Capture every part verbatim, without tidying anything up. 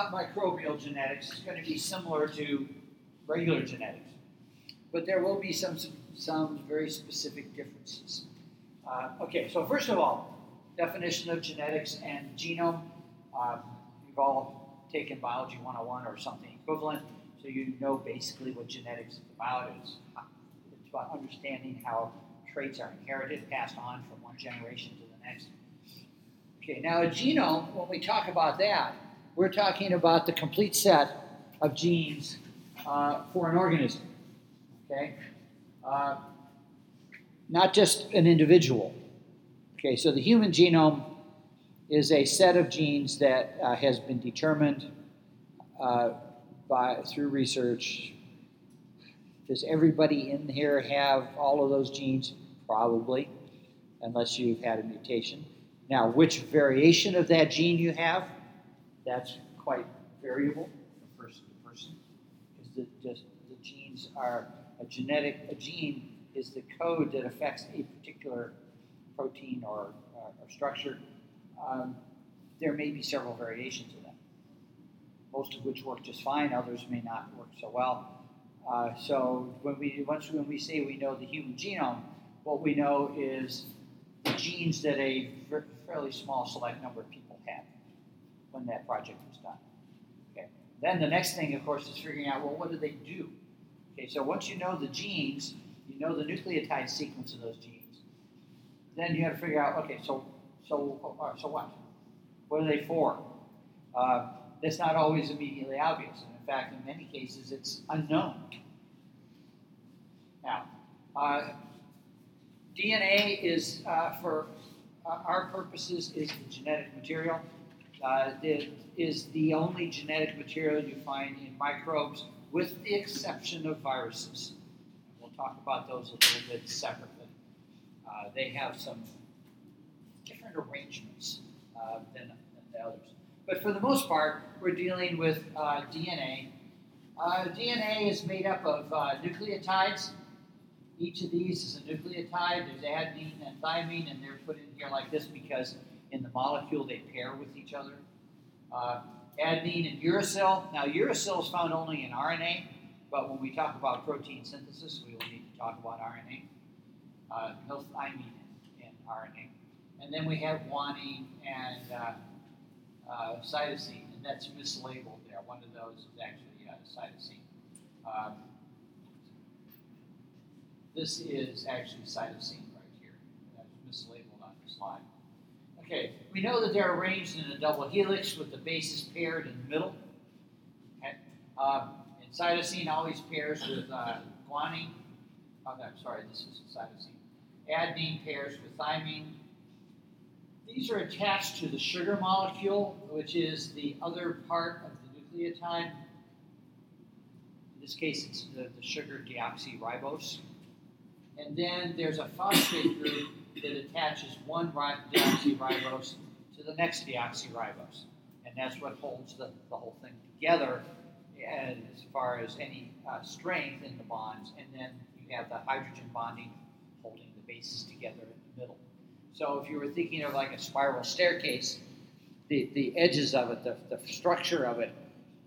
Microbial genetics is going to be similar to regular genetics, but there will be some some very specific differences. Uh, okay, so first of all, definition of genetics and genome. Uh, you've all taken biology one oh one or something equivalent, so you know basically what genetics is about. It's about understanding how traits are inherited, passed on from one generation to the next. Okay, now a genome, when we talk about that, we're talking about the complete set of genes uh, for an organism, okay? Uh, not just an individual, okay? So the human genome is a set of genes that uh, has been determined uh, by through research. Does everybody in here have all of those genes? Probably, unless you've had a mutation. Now, which variation of that gene you have? That's quite variable from person to person, because the, the, the genes are a genetic, a gene is the code that affects a particular protein or, uh, or structure. Um, there may be several variations of that, most of which work just fine, others may not work so well. Uh, so when we, once when we say we know the human genome, what we know is the genes that a fairly small select number of people when that project was done. Okay. Then the next thing, of course, is figuring out, well, what do they do? Okay, so once you know the genes, you know the nucleotide sequence of those genes, then you have to figure out, okay, so so so what? What are they for? Uh, that's not always immediately obvious, and in fact, in many cases, it's unknown. Now, uh, D N A is, uh, for our purposes, is the genetic material. Uh, that is the only genetic material you find in microbes, with the exception of viruses. We'll talk about those a little bit separately. Uh, they have some different arrangements uh, than, than the others. But for the most part, we're dealing with uh, D N A. Uh, D N A is made up of uh, nucleotides. Each of these is a nucleotide. There's adenine and thymine, and they're put in here like this because in the molecule, they pair with each other. Uh, adenine and uracil. Now, uracil is found only in R N A, but when we talk about protein synthesis, we will need to talk about R N A. Uh, no thymine in R N A. And then we have guanine and uh, uh, cytosine, and that's mislabeled there. One of those is actually uh, cytosine. Um, this is actually cytosine right here. That's mislabeled on the slide. Okay, we know that they're arranged in a double helix with the bases paired in the middle. Okay. Um, and cytosine always pairs with uh, guanine. Oh, no, sorry, this is cytosine. Adenine pairs with thymine. These are attached to the sugar molecule, which is the other part of the nucleotide. In this case, it's the, the sugar deoxyribose. And then there's a phosphate group that attaches one deoxyribose to the next deoxyribose. And that's what holds the, the whole thing together as far as any uh, strength in the bonds. And then you have the hydrogen bonding holding the bases together in the middle. So if you were thinking of like a spiral staircase, the, the edges of it, the, the structure of it,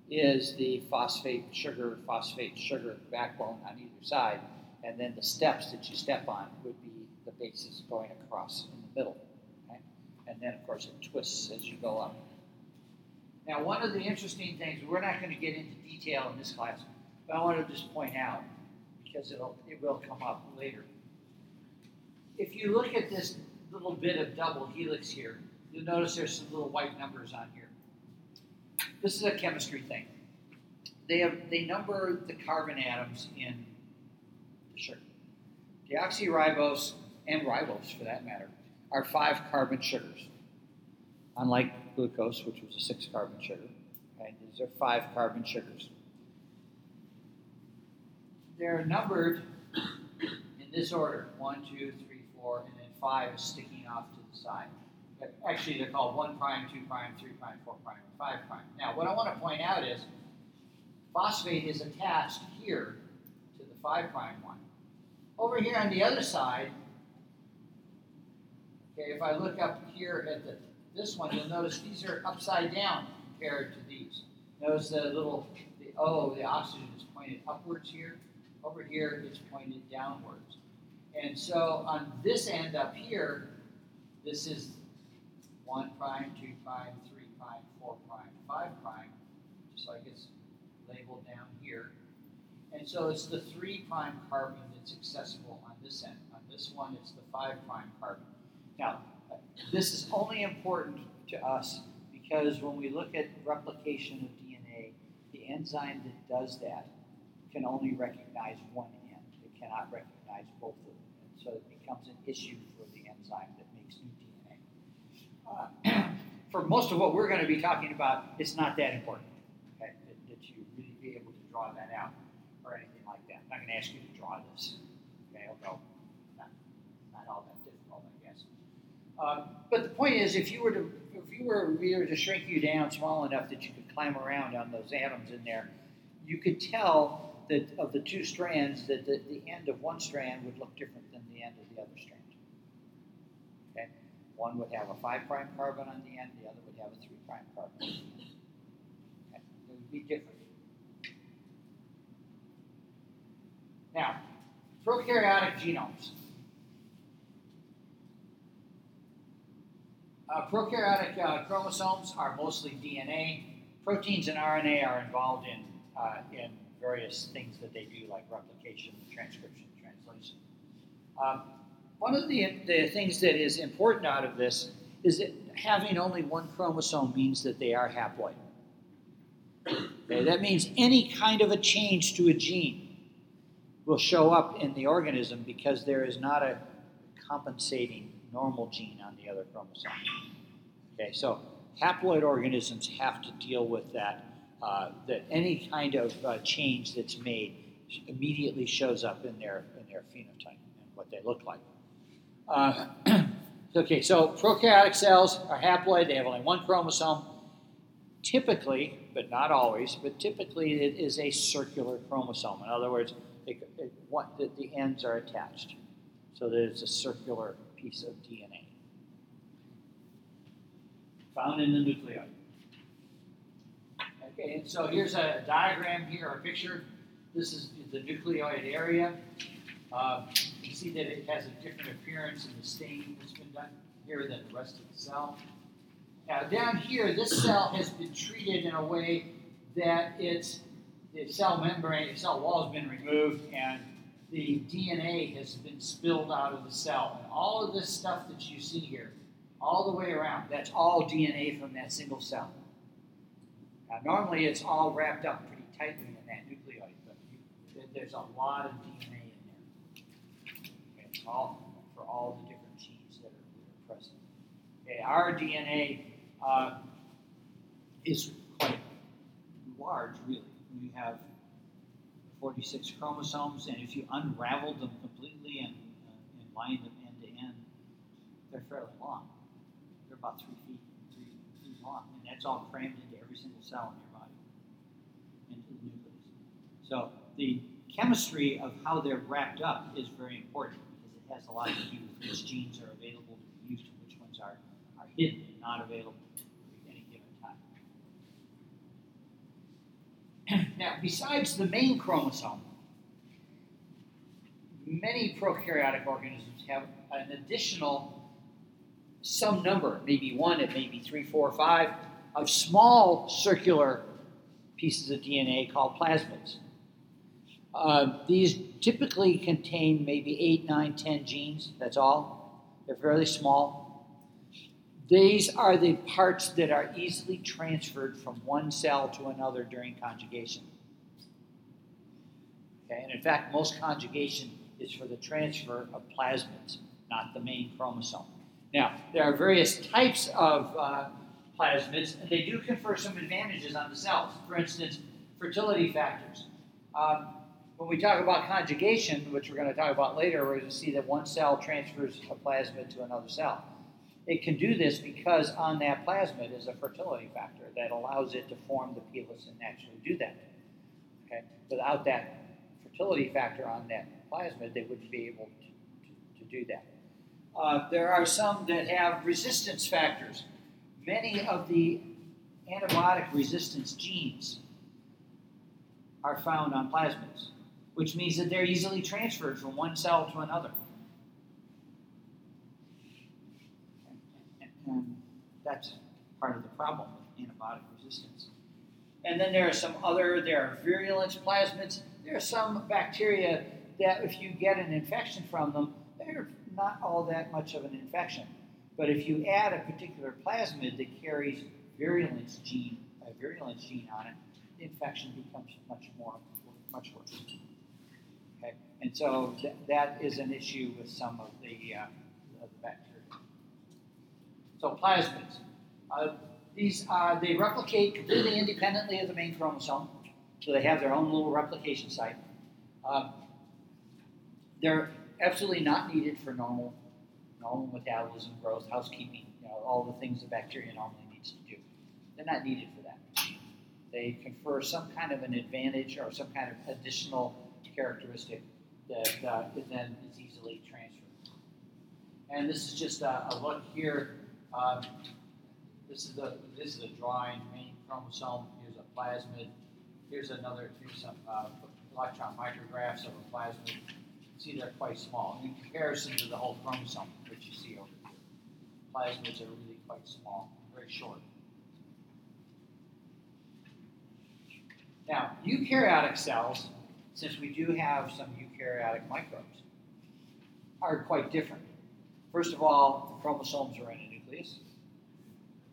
is the phosphate, sugar, phosphate, sugar backbone on either side. And then the steps that you step on would be the bases going across in the middle. Okay? And then, of course, it twists as you go up. Now, one of the interesting things, we're not going to get into detail in this class, but I want to just point out, because it'll, it will come up later. If you look at this little bit of double helix here, you'll notice there's some little white numbers on here. This is a chemistry thing. They, have, they number the carbon atoms in the sugar. Deoxyribose and ribose, for that matter, are five carbon sugars. Unlike glucose, which was a six carbon sugar, okay, these are five carbon sugars. They're numbered in this order: one, two, three, four, and then five is sticking off to the side. But actually, they're called one prime, two prime, three prime, four prime, and five prime. Now, what I want to point out is phosphate is attached here to the five prime one. Over here on the other side, okay, if I look up here at the, this one, you'll notice these are upside down compared to these. Notice the little, the O, the oxygen is pointed upwards here. Over here, it's pointed downwards. And so on this end up here, this is one prime, two prime, three prime, four prime, five prime, just like it's labeled down here. And so it's the three prime carbon that's accessible on this end. On this one, it's the five prime carbon. Now, this is only important to us because when we look at replication of D N A, the enzyme that does that can only recognize one end. It cannot recognize both of them. And so it becomes an issue for the enzyme that makes new D N A. Uh, for most of what we're going to be talking about, it's not that important, okay, that, that you really be able to draw that out or anything like that. I'm not going to ask you to draw this. Okay, although not, not all that difficult, I guess. Uh, but the point is, if you were to if you were, we were to shrink you down small enough that you could climb around on those atoms in there, you could tell that of the two strands that the, the end of one strand would look different than the end of the other strand. Okay, one would have a five prime carbon on the end, the other would have a three prime carbon. Okay, it would be different. Now, prokaryotic genomes. Uh, prokaryotic uh, chromosomes are mostly D N A. Proteins and R N A are involved in uh, in various things that they do, like replication, transcription, translation. Um, one of the, the things that is important out of this is that having only one chromosome means that they are haploid. Okay, that means any kind of a change to a gene will show up in the organism because there is not a compensating normal gene on the other chromosome. Okay, so haploid organisms have to deal with that, uh, that any kind of uh, change that's made immediately shows up in their in their phenotype and what they look like. Uh, okay, so prokaryotic cells are haploid. They have only one chromosome. Typically, but not always, but typically it is a circular chromosome. In other words, It, it, what, the, the ends are attached, so there's a circular piece of D N A found in the nuclei. Okay, and so here's a diagram here, or a picture. This is the nucleoid area. Uh, you see that it has a different appearance in the staining that's been done here than the rest of the cell. Now down here, this cell has been treated in a way that it's the cell membrane, the cell wall has been removed, and the D N A has been spilled out of the cell. And all of this stuff that you see here, all the way around, that's all D N A from that single cell. Now, normally it's all wrapped up pretty tightly in that nucleoid, but you, there's a lot of D N A in there. Okay, it's all for all the different genes that are, that are present. Okay, our D N A uh, is quite large, really. We have forty-six chromosomes, and if you unravel them completely and, uh, and line them end to end, they're fairly long. They're about three feet, three feet long, and that's all crammed into every single cell in your body, into the nucleus. So the chemistry of how they're wrapped up is very important because it has a lot to do with which genes are available to be used and which ones are, are hidden and not available. Now, besides the main chromosome, many prokaryotic organisms have an additional, some number, maybe one, it may be three, four, five, of small circular pieces of D N A called plasmids. Uh, these typically contain maybe eight, nine, ten genes, that's all. They're fairly small. These are the parts that are easily transferred from one cell to another during conjugation. Okay, and in fact, most conjugation is for the transfer of plasmids, not the main chromosome. Now, there are various types of uh, plasmids, and they do confer some advantages on the cells. For instance, fertility factors. Um, when we talk about conjugation, which we're going to talk about later, we're going to see that one cell transfers a plasmid to another cell. It can do this because on that plasmid is a fertility factor that allows it to form the pelvis and actually do that. Okay? Without that fertility factor on that plasmid, they wouldn't be able to, to, to do that. Uh, there are some that have resistance factors. Many of the antibiotic resistance genes are found on plasmids, which means that they're easily transferred from one cell to another. And that's part of the problem with antibiotic resistance. And then there are some other, there are virulence plasmids. There are some bacteria that if you get an infection from them, they're not all that much of an infection. But if you add a particular plasmid that carries virulence gene, a virulence gene on it, the infection becomes much more, much worse. Okay? And so th- that is an issue with some of the, uh, the bacteria. So plasmids. Uh, These are, they replicate completely independently of the main chromosome, so they have their own little replication site. Uh, they're absolutely not needed for normal, normal metabolism, growth, housekeeping, you know, all the things the bacteria normally needs to do. They're not needed for that. They confer some kind of an advantage or some kind of additional characteristic that uh, then is easily transferred. And this is just a, a look here. Um, This is the this is a drawing. Main chromosome. Here's a plasmid. Here's another. Here's some uh, electron micrographs of a plasmid. You see, they're quite small in comparison to the whole chromosome, which you see over here. Plasmids are really quite small, very short. Now, eukaryotic cells, since we do have some eukaryotic microbes, are quite different. First of all, the chromosomes are in a nucleus.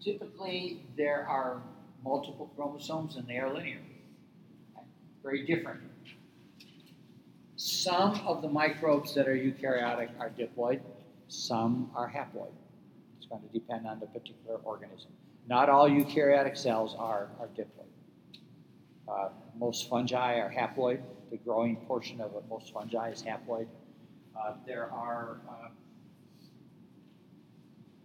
Typically, there are multiple chromosomes, and they are linear. Very different. Some of the microbes that are eukaryotic are diploid. Some are haploid. It's going to depend on the particular organism. Not all eukaryotic cells are, are diploid. Uh, most fungi are haploid. The growing portion of it, most fungi is haploid. Uh, there are uh,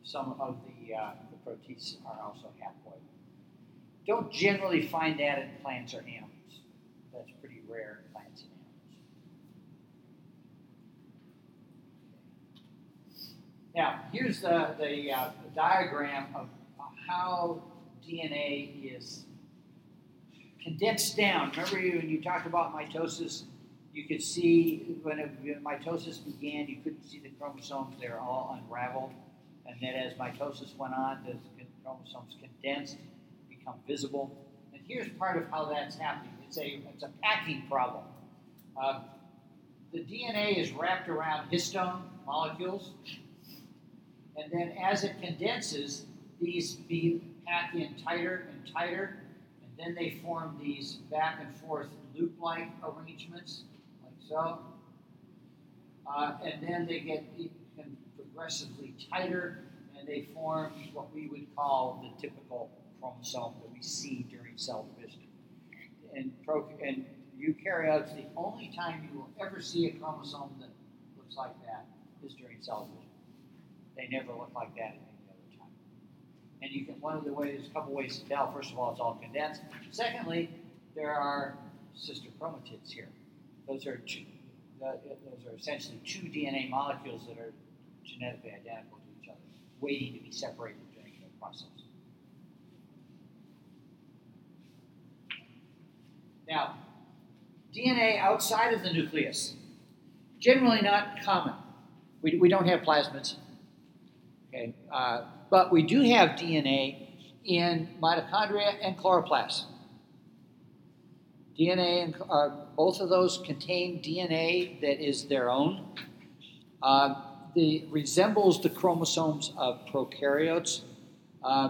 some of the... Uh, Protists are also haploid. Don't generally find that in plants or animals. That's pretty rare in plants and animals. Now, here's the, the, uh, the diagram of how D N A is condensed down. Remember when you talked about mitosis, you could see when, it, when mitosis began, you couldn't see the chromosomes. They were all unraveled. And then as mitosis went on, the chromosomes condensed, become visible. And here's part of how that's happening. It's a, it's a packing problem. Uh, the D N A is wrapped around histone molecules. And then as it condenses, these be packed in tighter and tighter. And then they form these back and forth loop-like arrangements, like so. Uh, and then they get... progressively tighter, and they form what we would call the typical chromosome that we see during cell division. And, pro- and eukaryotes, the only time you will ever see a chromosome that looks like that is during cell division. They never look like that at any other time. And you can, one of the ways, a couple ways to tell. First of all, it's all condensed. Secondly, there are sister chromatids here. Those are two, the, those are essentially two D N A molecules that are genetically identical to each other, waiting to be separated during the process. Now, D N A outside of the nucleus, generally not common. We, we don't have plasmids, okay? Uh, but we do have D N A in mitochondria and chloroplasts. D N A, and, uh, both of those contain D N A that is their own. Uh, It resembles the chromosomes of prokaryotes. Um,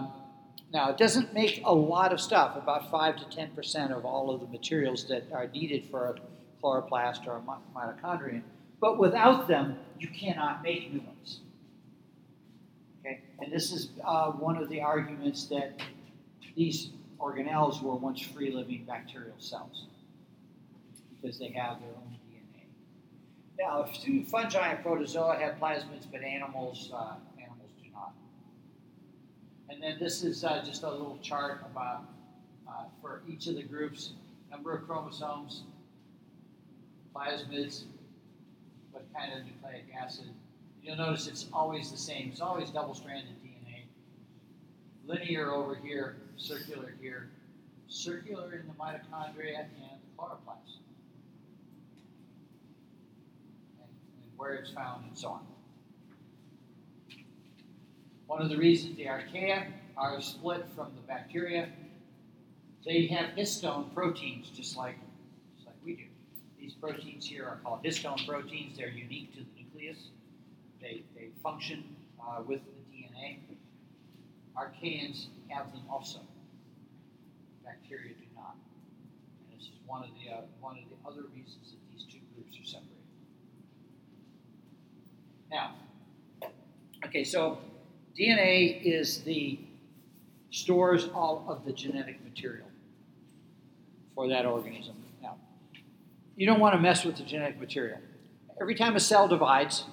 now, it doesn't make a lot of stuff, about five to ten percent of all of the materials that are needed for a chloroplast or a mitochondrion. But without them, you cannot make new ones. Okay? And this is uh, one of the arguments that these organelles were once free-living bacterial cells because they have their own. Now, if fungi and protozoa have plasmids, but animals uh, animals do not. And then this is uh, just a little chart about uh, for each of the groups, number of chromosomes, plasmids, what kind of nucleic acid. You'll notice it's always the same. It's always double-stranded D N A. linear over here, circular here, circular in the mitochondria and the chloroplast, and, and where it's found and so on. One of the reasons the archaea are split from the bacteria, they have histone proteins just like, just like we do. These proteins here are called histone proteins. They're unique to the nucleus. They, they function uh, with the D N A. Archaeans have them also. Bacteria do not. And this is one of the uh, one of the other reasons that these two groups are separated. Now, okay, so D N A is the stores all of the genetic material for that organism. Now, you don't want to mess with the genetic material. Every time a cell divides,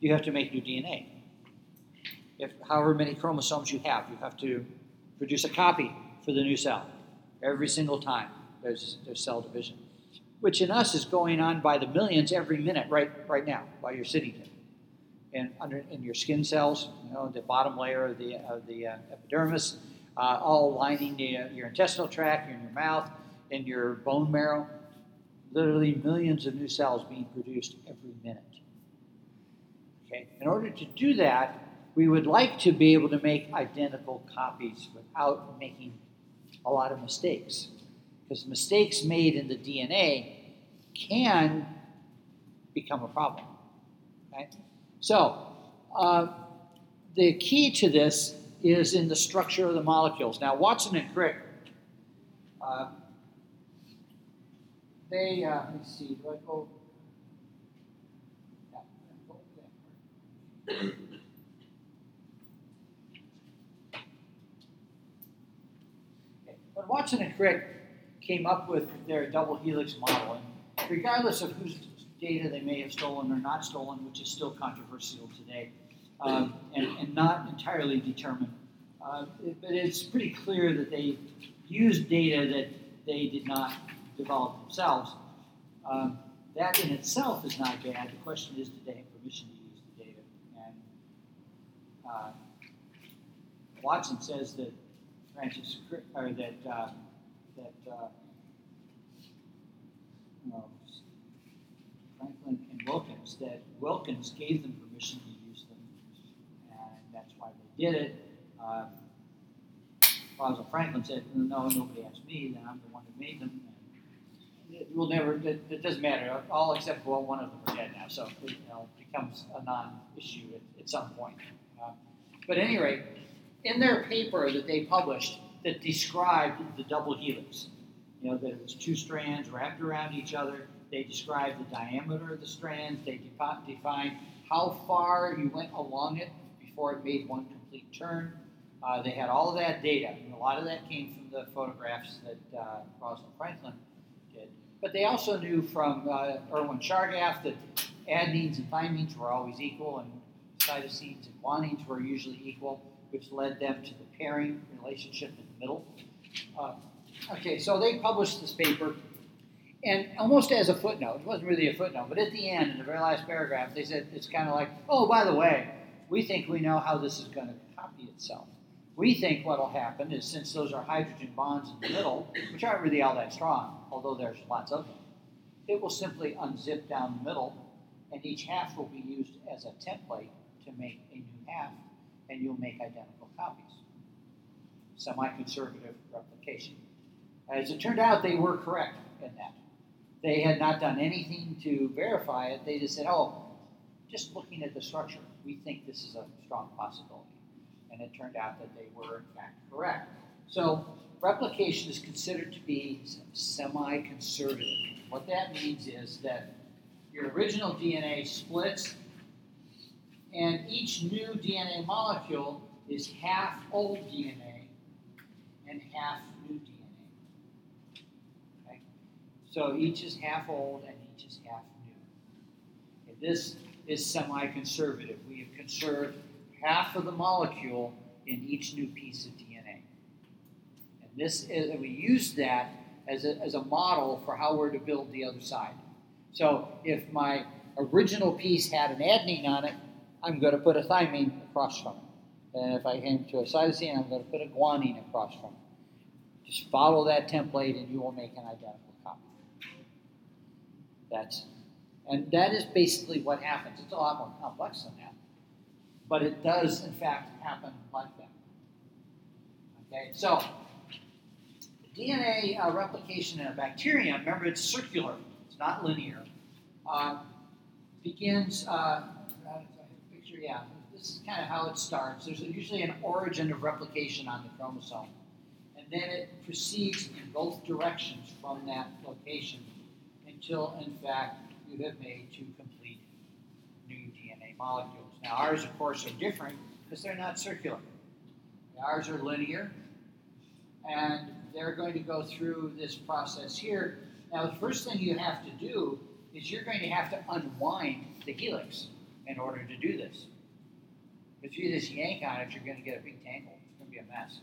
you have to make new D N A. If however many chromosomes you have, you have to produce a copy for the new cell. Every single time there's, there's cell division, which in us is going on by the millions every minute right, right now while you're sitting here. And under in your skin cells, you know, the bottom layer of the of the uh, epidermis, uh, all lining the, uh, your intestinal tract, in your mouth, in your bone marrow, literally millions of new cells being produced every minute. Okay. In order to do that, we would like to be able to make identical copies without making a lot of mistakes, because mistakes made in the D N A can become a problem. Okay. So, uh, the key to this is in the structure of the molecules. Now, Watson and Crick, uh, they, uh, let's see, do I go? Yeah. Okay. When Watson and Crick came up with their double helix model, and regardless of who's data they may have stolen or not stolen, which is still controversial today, um, and, and not entirely determined. Uh, it, but it's pretty clear that they used data that they did not develop themselves. Um, that in itself is not bad. The question is, did they have permission to use the data? And uh, Watson says that Francis Crick, or that uh, that uh, you know, Franklin and Wilkins, that Wilkins gave them permission to use them, and that's why they did it. Um, Rosalind Franklin said, no, nobody asked me, then I'm the one who made them. And it will never, it, it doesn't matter, all except well, one of them are dead now, so it you know, becomes a non-issue at, at some point. Uh, but at any rate, in their paper that they published that described the double helix, you know, that it was two strands wrapped around each other. They described the diameter of the strands. They defined how far you went along it before it made one complete turn. Uh, they had all of that data, and a lot of that came from the photographs that uh, Rosalind Franklin did. But they also knew from uh, Erwin Chargaff that adenines and thymines were always equal, and cytosines and guanines were usually equal, which led them to the pairing relationship in the middle. Uh, okay, so they published this paper. And almost as a footnote, it wasn't really a footnote, but at the end, in the very last paragraph, they said, it's kind of like, oh, by the way, we think we know how this is going to copy itself. We think what will happen is, since those are hydrogen bonds in the middle, which aren't really all that strong, although there's lots of them, it will simply unzip down the middle, and each half will be used as a template to make a new half, and you'll make identical copies. Semi-conservative replication. As it turned out, they were correct in that. They had not done anything to verify it. They just said, oh, just looking at the structure, we think this is a strong possibility. And it turned out that they were, in fact, correct. So replication is considered to be semi-conservative. What that means is that your original D N A splits, and each new D N A molecule is half old D N A and half new D N A. So each is half old and each is half new. Okay, this is semi-conservative. We have conserved half of the molecule in each new piece of D N A. And this is, and we use that as a, as a model for how we're to build the other side. So if my original piece had an adenine on it, I'm going to put a thymine across from it. And if I came to a cytosine, I'm going to put a guanine across from it. Just follow that template and you will make an identical copy. That's, and that is basically what happens. It's a lot more complex than that. But it does, in fact, happen like that. Okay, so D N A uh, replication in a bacterium, remember it's circular, it's not linear, uh, begins, uh, I have a picture, yeah, this is kind of how it starts. There's usually an origin of replication on the chromosome, and then it proceeds in both directions from that location until, in fact, you have made two complete new D N A molecules. Now, ours, of course, are different because they're not circular. Ours are linear, and they're going to go through this process here. Now, the first thing you have to do is you're going to have to unwind the helix in order to do this. If you just yank on it, you're going to get a big tangle. It's going to be a mess.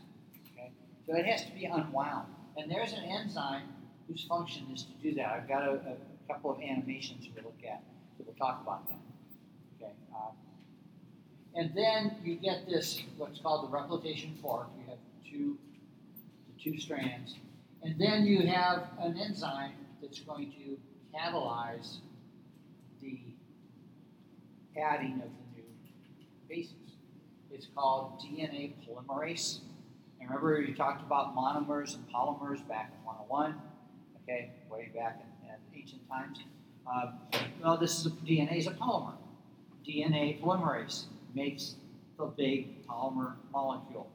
Okay? So it has to be unwound. And there's an enzyme whose function is to do that. I've got a, a couple of animations we'll look at that will talk about that. Okay. Uh, and then you get this, what's called the replication fork. You have two two strands, and then you have an enzyme that's going to catalyze the adding of the new bases. It's called D N A polymerase. And remember, we talked about monomers and polymers back in one oh one, okay, way back in, in ancient times. Uh, well, this is a, D N A is a polymer. D N A polymerase makes the big polymer molecule.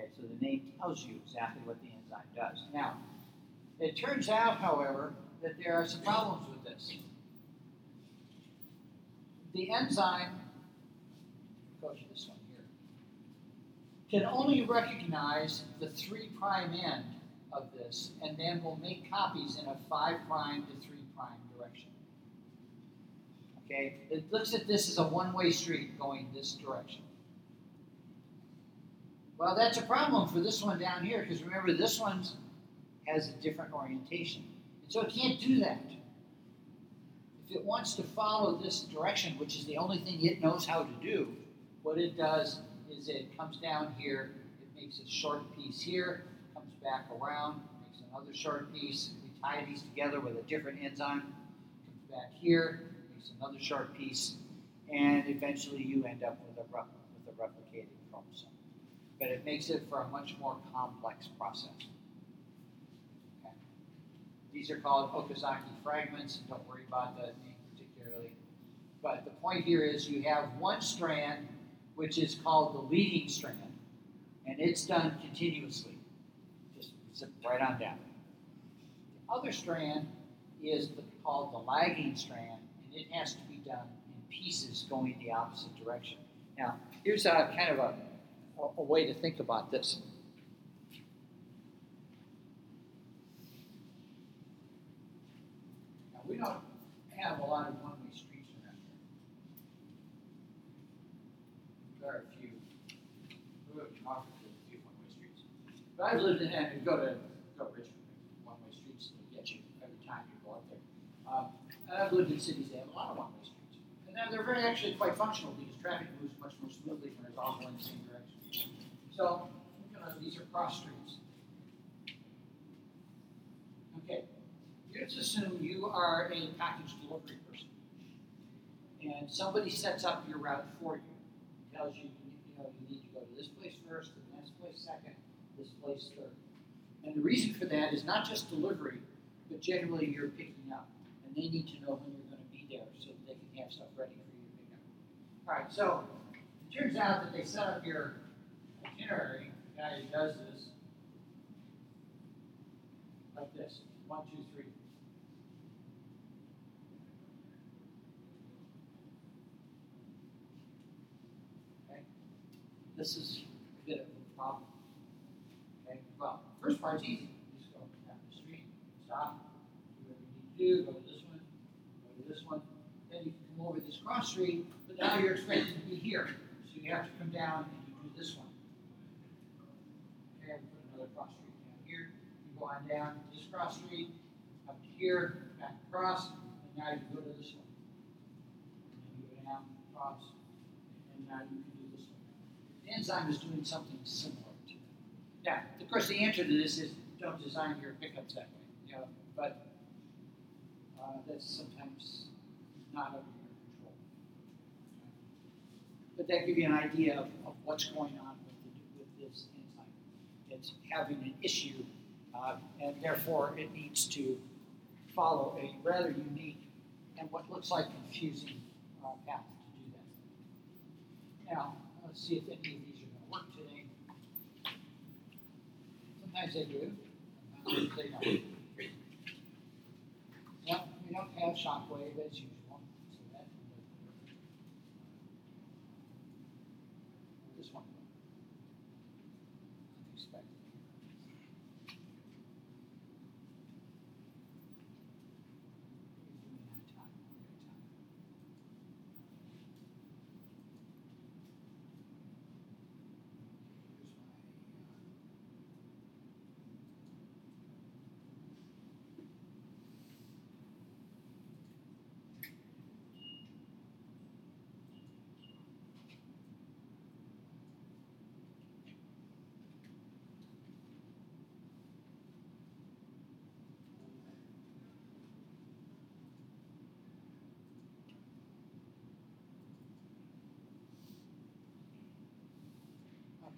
Okay, so the name tells you exactly what the enzyme does. Now, it turns out, however, that there are some problems with this. The enzyme, go to this one here, can only recognize the three prime end of this, and then will make copies in a five prime to three prime direction. Okay, it looks at this as a one-way street going this direction. Well, that's a problem for this one down here, because remember, this one has a different orientation. And so it can't do that. If it wants to follow this direction, which is the only thing it knows how to do, what it does is it comes down here, it makes a short piece here, comes back around, makes another short piece, we tie these together with a different enzyme, comes back here, makes another short piece, and eventually you end up with a, repl- with a replicated chromosome. But it makes it for a much more complex process. Okay. These are called Okazaki fragments, and don't worry about the name particularly. But the point here is you have one strand, which is called the leading strand, and it's done continuously. Just zip right on down. The other strand is the, called the lagging strand, and it has to be done in pieces going the opposite direction. Now, here's a kind of a a way to think about this. Now, we don't have a lot of one-way streets around here. There are a few. We have offered a few one-way streets. But I've lived in and go to go to Richmond. One-way streets that get you every time you go up there. Um, and I've lived in cities that have a lot of one-way streets. And now they're very actually quite functional because traffic moves much more smoothly when it's all going the same direction. So, these are cross streets. Okay, let's assume you are a package delivery person, and somebody sets up your route for you. It tells you, you know, you need to go to this place first, the next place second, this place third. And the reason for that is not just delivery, but generally you're picking up, and they need to know when you're going to be there so that they can have stuff ready for you to pick up. All right, so it turns out that they set up your itinerary, the guy who does this, like this, one, two, three. Okay? This is a bit of a problem. Okay? Well, first part's easy. Just go down the street, stop, do whatever you need to do, go to this one, go to this one. Then you can come over this cross street, but now you're expected to be here. So you have to come down and you do this one. Another cross street down here. You go on down this cross street, up to here, back across, and now you go to this one. And you go down, across, and now you can do this one. The enzyme is doing something similar to that. Now, of course, the answer to this is don't design your pickups that way. You know, but uh, that's sometimes not under your control. But that gives you an idea of, of what's going on with, the, with this enzyme. It's having an issue, uh, and therefore it needs to follow a rather unique and what looks like confusing uh, path to do that. Now, let's see if any of these are going to work today. Sometimes they do, sometimes they don't. Well, we don't have shockwave as usual, so that doesn't work. This one.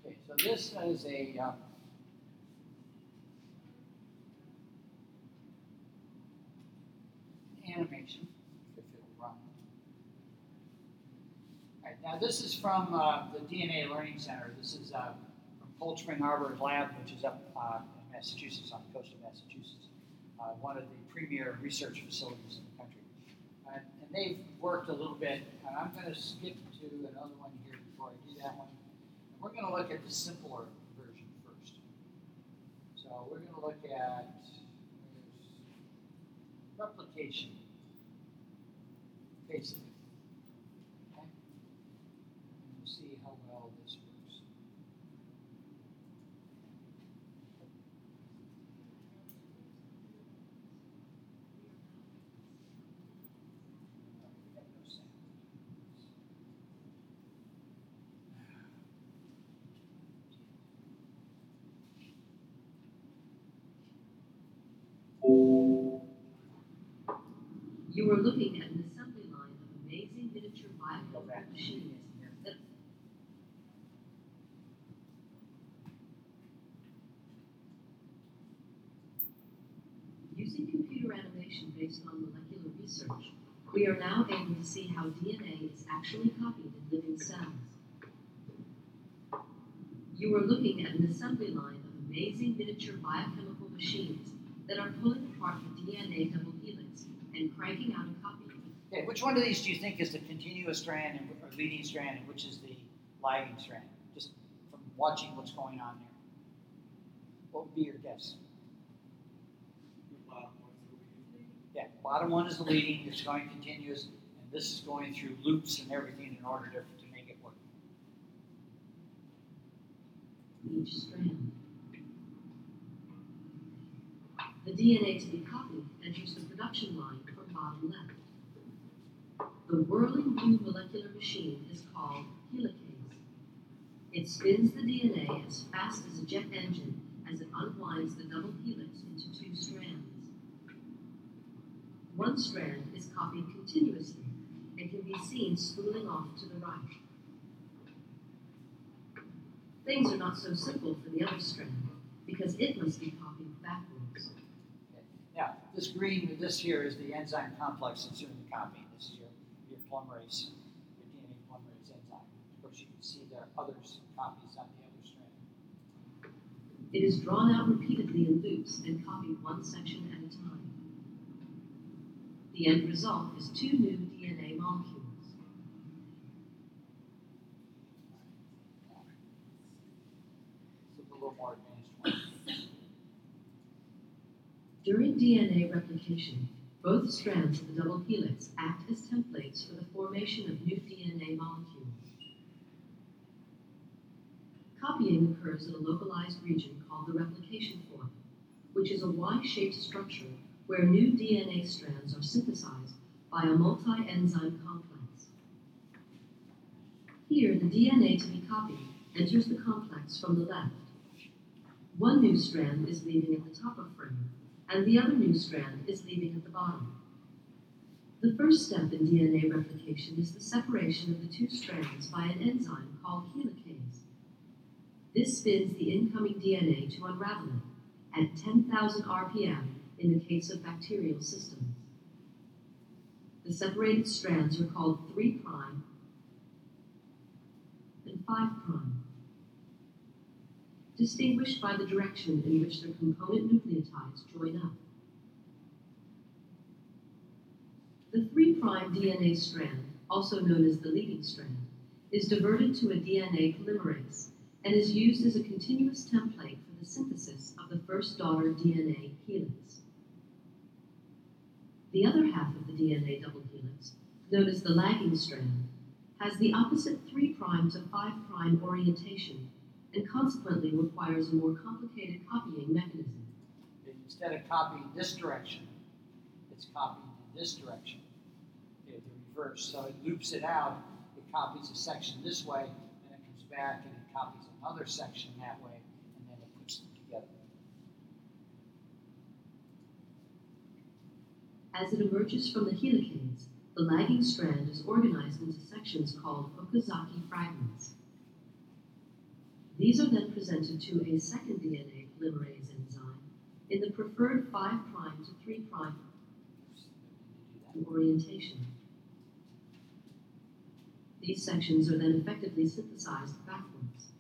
Okay, so this is a uh, animation, if it'll run. All right, now this is from uh, the D N A Learning Center. This is uh, from Cold Spring Harbor Lab, which is up uh, in Massachusetts, on the coast of Massachusetts, uh, one of the premier research facilities in the country. Uh, and they've worked a little bit, and I'm going to skip to another one here before I do that one. We're going to look at the simpler version first. So we're going to look at replication, basically. Okay? And we'll see how well this works. You were looking at an assembly line of amazing miniature biological machines. Using computer animation based on molecular research, we are now able to see how D N A is actually copied in living cells. You were looking at an assembly line of amazing miniature biochemical machines that are pulling apart the D N A double helix and cranking out a copy. Okay, which one of these do you think is the continuous strand and, or leading strand, and which is the lagging strand? Just from watching what's going on there. What would be your guess? The bottom one is the leading. Yeah, bottom one is the leading. It's going continuous, and this is going through loops and everything in order to, to make it work. Each strand. The D N A to be copied enters the production line from bottom left. The whirling blue molecular machine is called helicase. It spins the D N A as fast as a jet engine as it unwinds the double helix into two strands. One strand is copied continuously and can be seen spooling off to the right. Things are not so simple for the other strand because it must be copied backwards. Now, this green, this here is the enzyme complex that's doing the copying. This is your, your polymerase, your D N A polymerase enzyme. Of course, you can see there are other copies on the other strand. It is drawn out repeatedly in loops and copied one section at a time. The end result is two new D N A molecules. It's a little more advanced one. During D N A replication, both strands of the double helix act as templates for the formation of new D N A molecules. Copying occurs in a localized region called the replication fork, which is a Y-shaped structure where new D N A strands are synthesized by a multi-enzyme complex. Here, the D N A to be copied enters the complex from the left. One new strand is leaving at the top of frame, and the other new strand is leaving at the bottom. The first step in D N A replication is the separation of the two strands by an enzyme called helicase. This spins the incoming D N A to unravel it at ten thousand R P M in the case of bacterial systems. The separated strands are called three prime and five prime, distinguished by the direction in which their component nucleotides join up. The three prime D N A strand, also known as the leading strand, is diverted to a D N A polymerase and is used as a continuous template for the synthesis of the first daughter D N A helix. The other half of the D N A double helix, known as the lagging strand, has the opposite three prime to five prime orientation and consequently requires a more complicated copying mechanism. Instead of copying this direction, it's copied this direction, okay, the reverse. So it loops it out, it copies a section this way, and it comes back and it copies another section that way, and then it puts them together. As it emerges from the helicase, the lagging strand is organized into sections called Okazaki fragments. These are then presented to a second D N A polymerase enzyme in the preferred five prime to three prime orientation. These sections are then effectively synthesized backwards.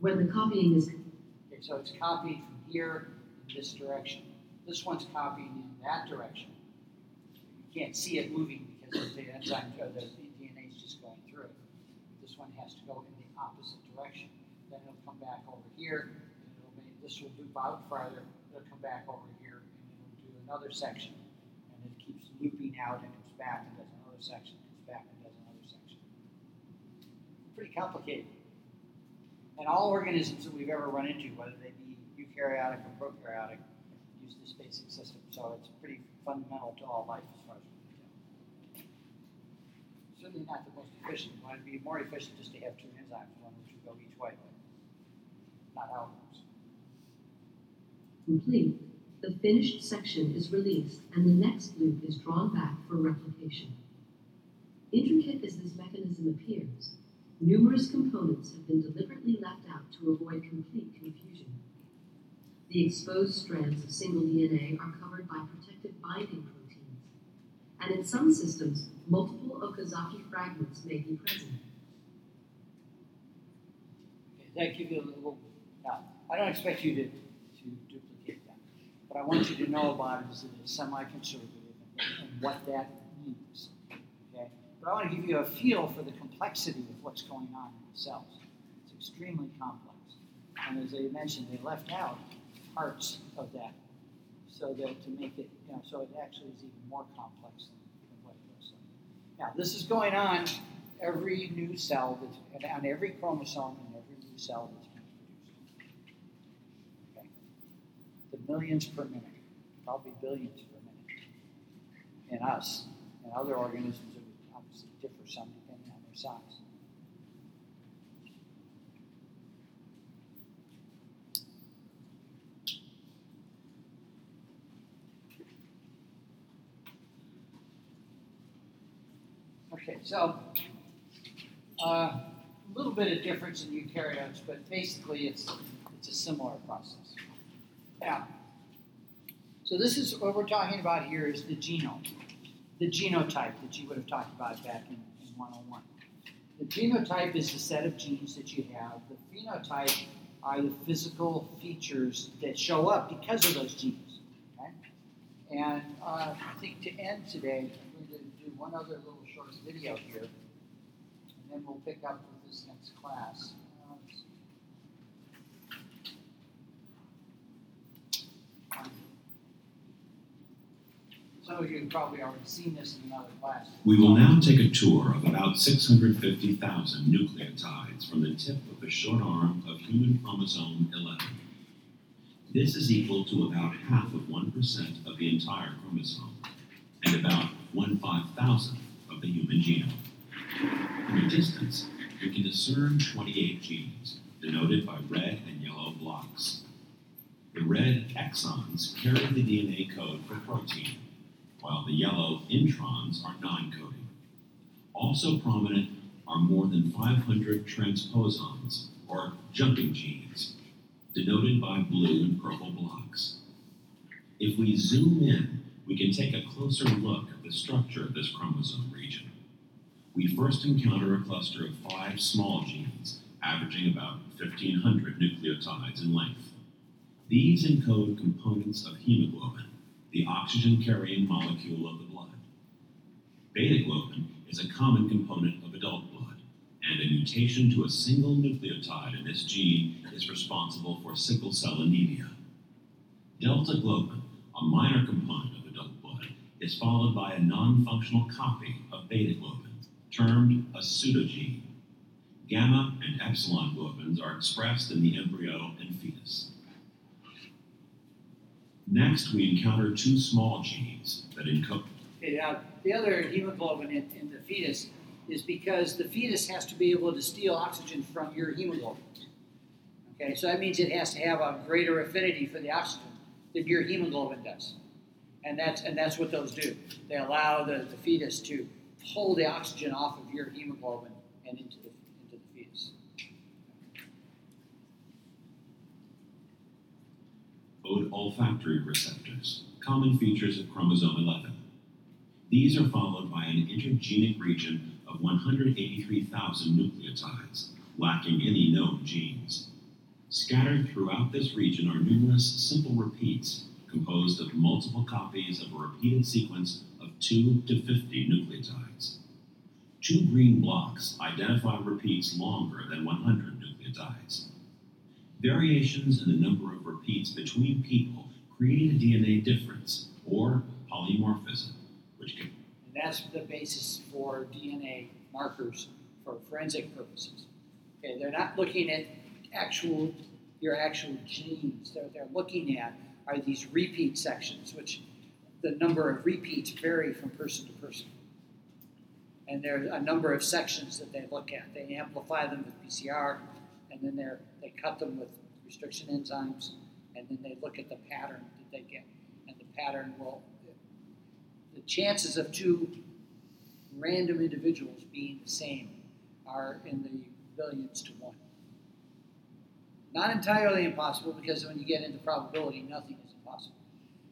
When the copying is... Okay, so it's copied from here in this direction. This one's copied in that direction. You can't see it moving because the enzyme, the D N A is just going through it. This one has to go in the opposite direction. Then it'll come back over here, and it'll make, this will loop out farther, it'll come back over here, and it'll do another section. It keeps looping out and comes back and does another section, comes back and does another section. Pretty complicated. And all organisms that we've ever run into, whether they be eukaryotic or prokaryotic, use this basic system. So it's pretty fundamental to all life as far as we can tell. Certainly not the most efficient. You want it to be more efficient just to have two enzymes, one which will go each way, but not how it works. Complete. The finished section is released, and the next loop is drawn back for replication. Intricate as this mechanism appears, numerous components have been deliberately left out to avoid complete confusion. The exposed strands of single D N A are covered by protective binding proteins, and in some systems, multiple Okazaki fragments may be present. Okay, that gives you a little... Now, I don't expect you to, to do what I want you to know about it is that it's semi-conservative and, and what that means. Okay? But I want to give you a feel for the complexity of what's going on in the cells. It's extremely complex. And as I mentioned, they left out parts of that so that to make it, you know, so it actually is even more complex than, than what it looks like. Now, this is going on every new cell, that's, on every chromosome and every new cell that's millions per minute, probably billions per minute, in us and other organisms that would obviously differ some depending on their size. Okay, so uh, a little bit of difference in eukaryotes, but basically it's it's a similar process. Now, so this is what we're talking about here is the genome, the genotype that you would have talked about back in, in one oh one. The genotype is the set of genes that you have. The phenotype are the physical features that show up because of those genes. Okay? And uh, I think to end today, I'm going to do one other little short video here, and then we'll pick up with this next class. Some of you have probably already seen this in another class. We will now take a tour of about six hundred fifty thousand nucleotides from the tip of the short arm of human chromosome eleven. This is equal to about half of one percent of the entire chromosome and about one five thousandth of the human genome. In the distance, and can discern twenty-eight genes, denoted by red and yellow blocks. The red exons carry the D N A code for protein, while the yellow introns are non-coding. Also prominent are more than five hundred transposons, or jumping genes, denoted by blue and purple blocks. If we zoom in, we can take a closer look at the structure of this chromosome region. We first encounter a cluster of five small genes, averaging about fifteen hundred nucleotides in length. These encode components of hemoglobin, the oxygen-carrying molecule of the blood. Beta globin is a common component of adult blood, and a mutation to a single nucleotide in this gene is responsible for sickle cell anemia. Delta globin, a minor component of adult blood, is followed by a non-functional copy of beta globin, termed a pseudogene. Gamma and epsilon globins are expressed in the embryo and fetus. Next, we encounter two small genes that encode. Okay, now, the other hemoglobin in, in the fetus is because the fetus has to be able to steal oxygen from your hemoglobin. Okay, so that means it has to have a greater affinity for the oxygen than your hemoglobin does. And that's, and that's what those do. They allow the, the fetus to pull the oxygen off of your hemoglobin and into the olfactory receptors, common features of chromosome eleven. These are followed by an intergenic region of one hundred eighty-three thousand nucleotides, lacking any known genes. Scattered throughout this region are numerous simple repeats, composed of multiple copies of a repeated sequence of two to fifty nucleotides. Two green blocks identify repeats longer than one hundred nucleotides. Variations in the number of repeats between people create a D N A difference, or polymorphism, which can... And that's the basis for D N A markers for forensic purposes. Okay, they're not looking at actual your actual genes. They're, they're looking at are these repeat sections, which the number of repeats vary from person to person. And there are a number of sections that they look at. They amplify them with P C R, and then they're They cut them with restriction enzymes, and then they look at the pattern that they get. And the pattern will, the chances of two random individuals being the same are in the billions to one. Not entirely impossible, because when you get into probability, nothing is impossible.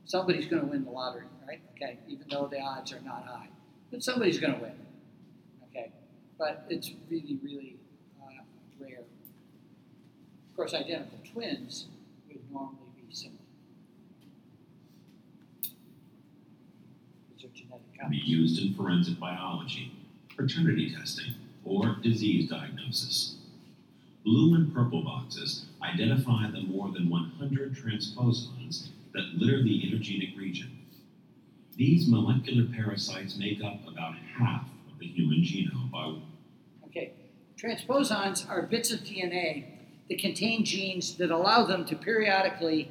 Somebody's going to win the lottery, right? Okay, even though the odds are not high. But somebody's going to win. Okay, but it's really, really uh, rare. Of course, identical twins would normally be similar. These are genetic copies. Be used in forensic biology, paternity testing, or disease diagnosis. Blue and purple boxes identify the more than one hundred transposons that litter the intergenic region. These molecular parasites make up about half of the human genome by... Okay, transposons are bits of D N A that contain genes that allow them to periodically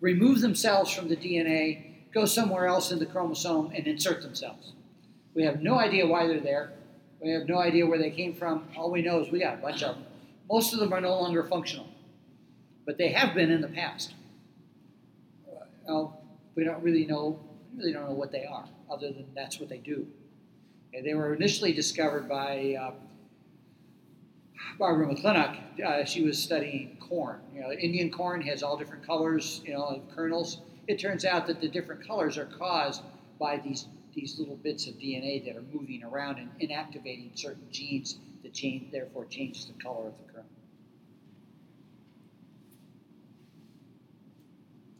remove themselves from the D N A, go somewhere else in the chromosome, and insert themselves. We have no idea why they're there. We have no idea where they came from. All we know is we got a bunch of them. Most of them are no longer functional, but they have been in the past. Well, we don't really know. We really don't know what they are, other than that's what they do. And they were initially discovered by Uh, Barbara McClintock. Uh, she was studying corn. You know, Indian corn has all different colors, you know, kernels. It turns out that the different colors are caused by these, these little bits of D N A that are moving around and inactivating certain genes that change, therefore changes the color of the kernel.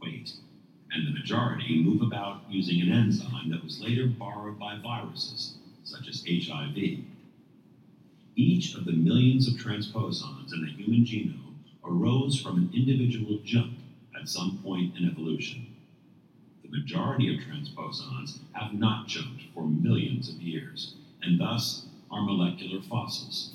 Wait, and the majority move about using an enzyme that was later borrowed by viruses, such as H I V. Each of the millions of transposons in the human genome arose from an individual jump at some point in evolution. The majority of transposons have not jumped for millions of years, and thus are molecular fossils.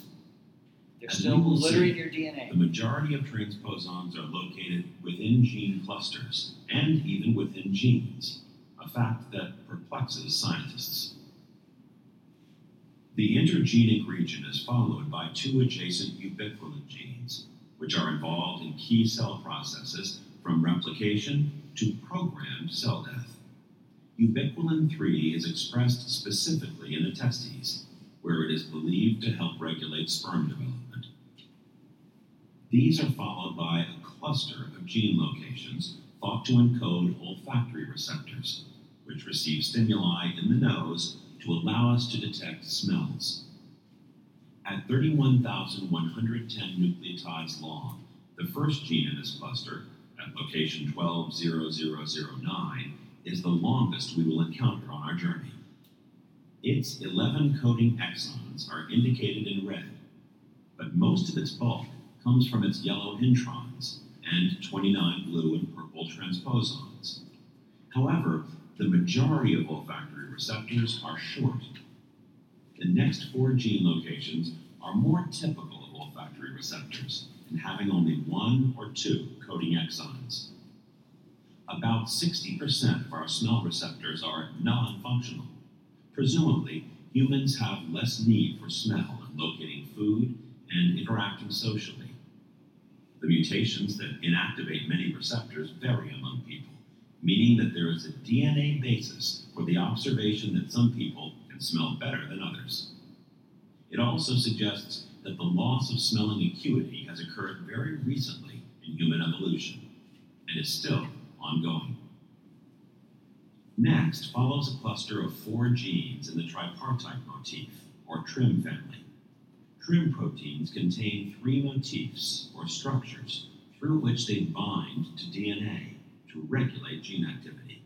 They're still littering your D N A. The majority of transposons are located within gene clusters, and even within genes, a fact that perplexes scientists. The intergenic region is followed by two adjacent ubiquitin genes, which are involved in key cell processes from replication to programmed cell death. Ubiquitin three is expressed specifically in the testes, where it is believed to help regulate sperm development. These are followed by a cluster of gene locations thought to encode olfactory receptors, which receive stimuli in the nose to allow us to detect smells. At thirty-one thousand one hundred ten nucleotides long, the first gene in this cluster, at location one two zero zero zero nine, is the longest we will encounter on our journey. Its eleven coding exons are indicated in red, but most of its bulk comes from its yellow introns and twenty-nine blue and purple transposons. However, the majority of olfactory receptors are short. The next four gene locations are more typical of olfactory receptors and having only one or two coding exons. About sixty percent of our smell receptors are non-functional. Presumably, humans have less need for smell in locating food and interacting socially. The mutations that inactivate many receptors vary among people, meaning that there is a D N A basis for the observation that some people can smell better than others. It also suggests that the loss of smelling acuity has occurred very recently in human evolution and is still ongoing. Next follows a cluster of four genes in the tripartite motif, or TRIM family. TRIM proteins contain three motifs, or structures, through which they bind to D N A to regulate gene activity.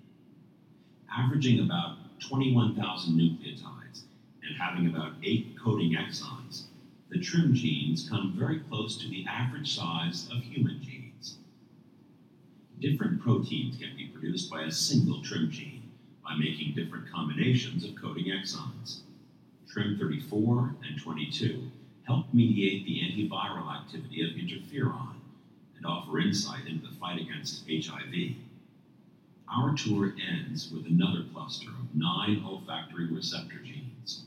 Averaging about twenty-one thousand nucleotides and having about eight coding exons, the TRIM genes come very close to the average size of human genes. Different proteins can be produced by a single TRIM gene by making different combinations of coding exons. TRIM thirty-four and twenty-two help mediate the antiviral activity of interferon and offer insight into the fight against H I V. Our tour ends with another cluster of nine olfactory receptor genes.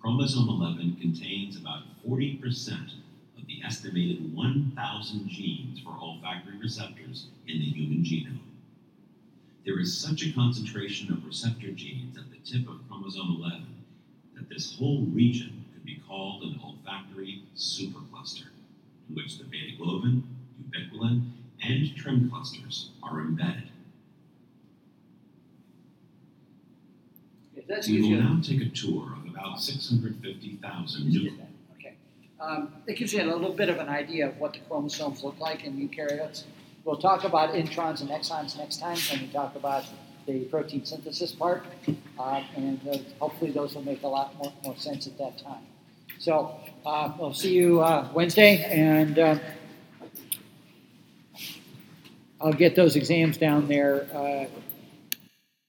Chromosome eleven contains about forty percent of the estimated one thousand genes for olfactory receptors in the human genome. There is such a concentration of receptor genes at the tip of chromosome eleven that this whole region could be called an olfactory supercluster, in which the beta globin, ubiquitin, and TRIM clusters are embedded. Yes, we will you now take a tour of about six hundred fifty thousand nucleotides. Okay. Um, it gives you a little bit of an idea of what the chromosomes look like in eukaryotes. We'll talk about introns and exons next time when we talk about the protein synthesis part, uh, and uh, hopefully those will make a lot more, more sense at that time. So uh, we'll see you uh, Wednesday, and uh, I'll get those exams down there. Uh,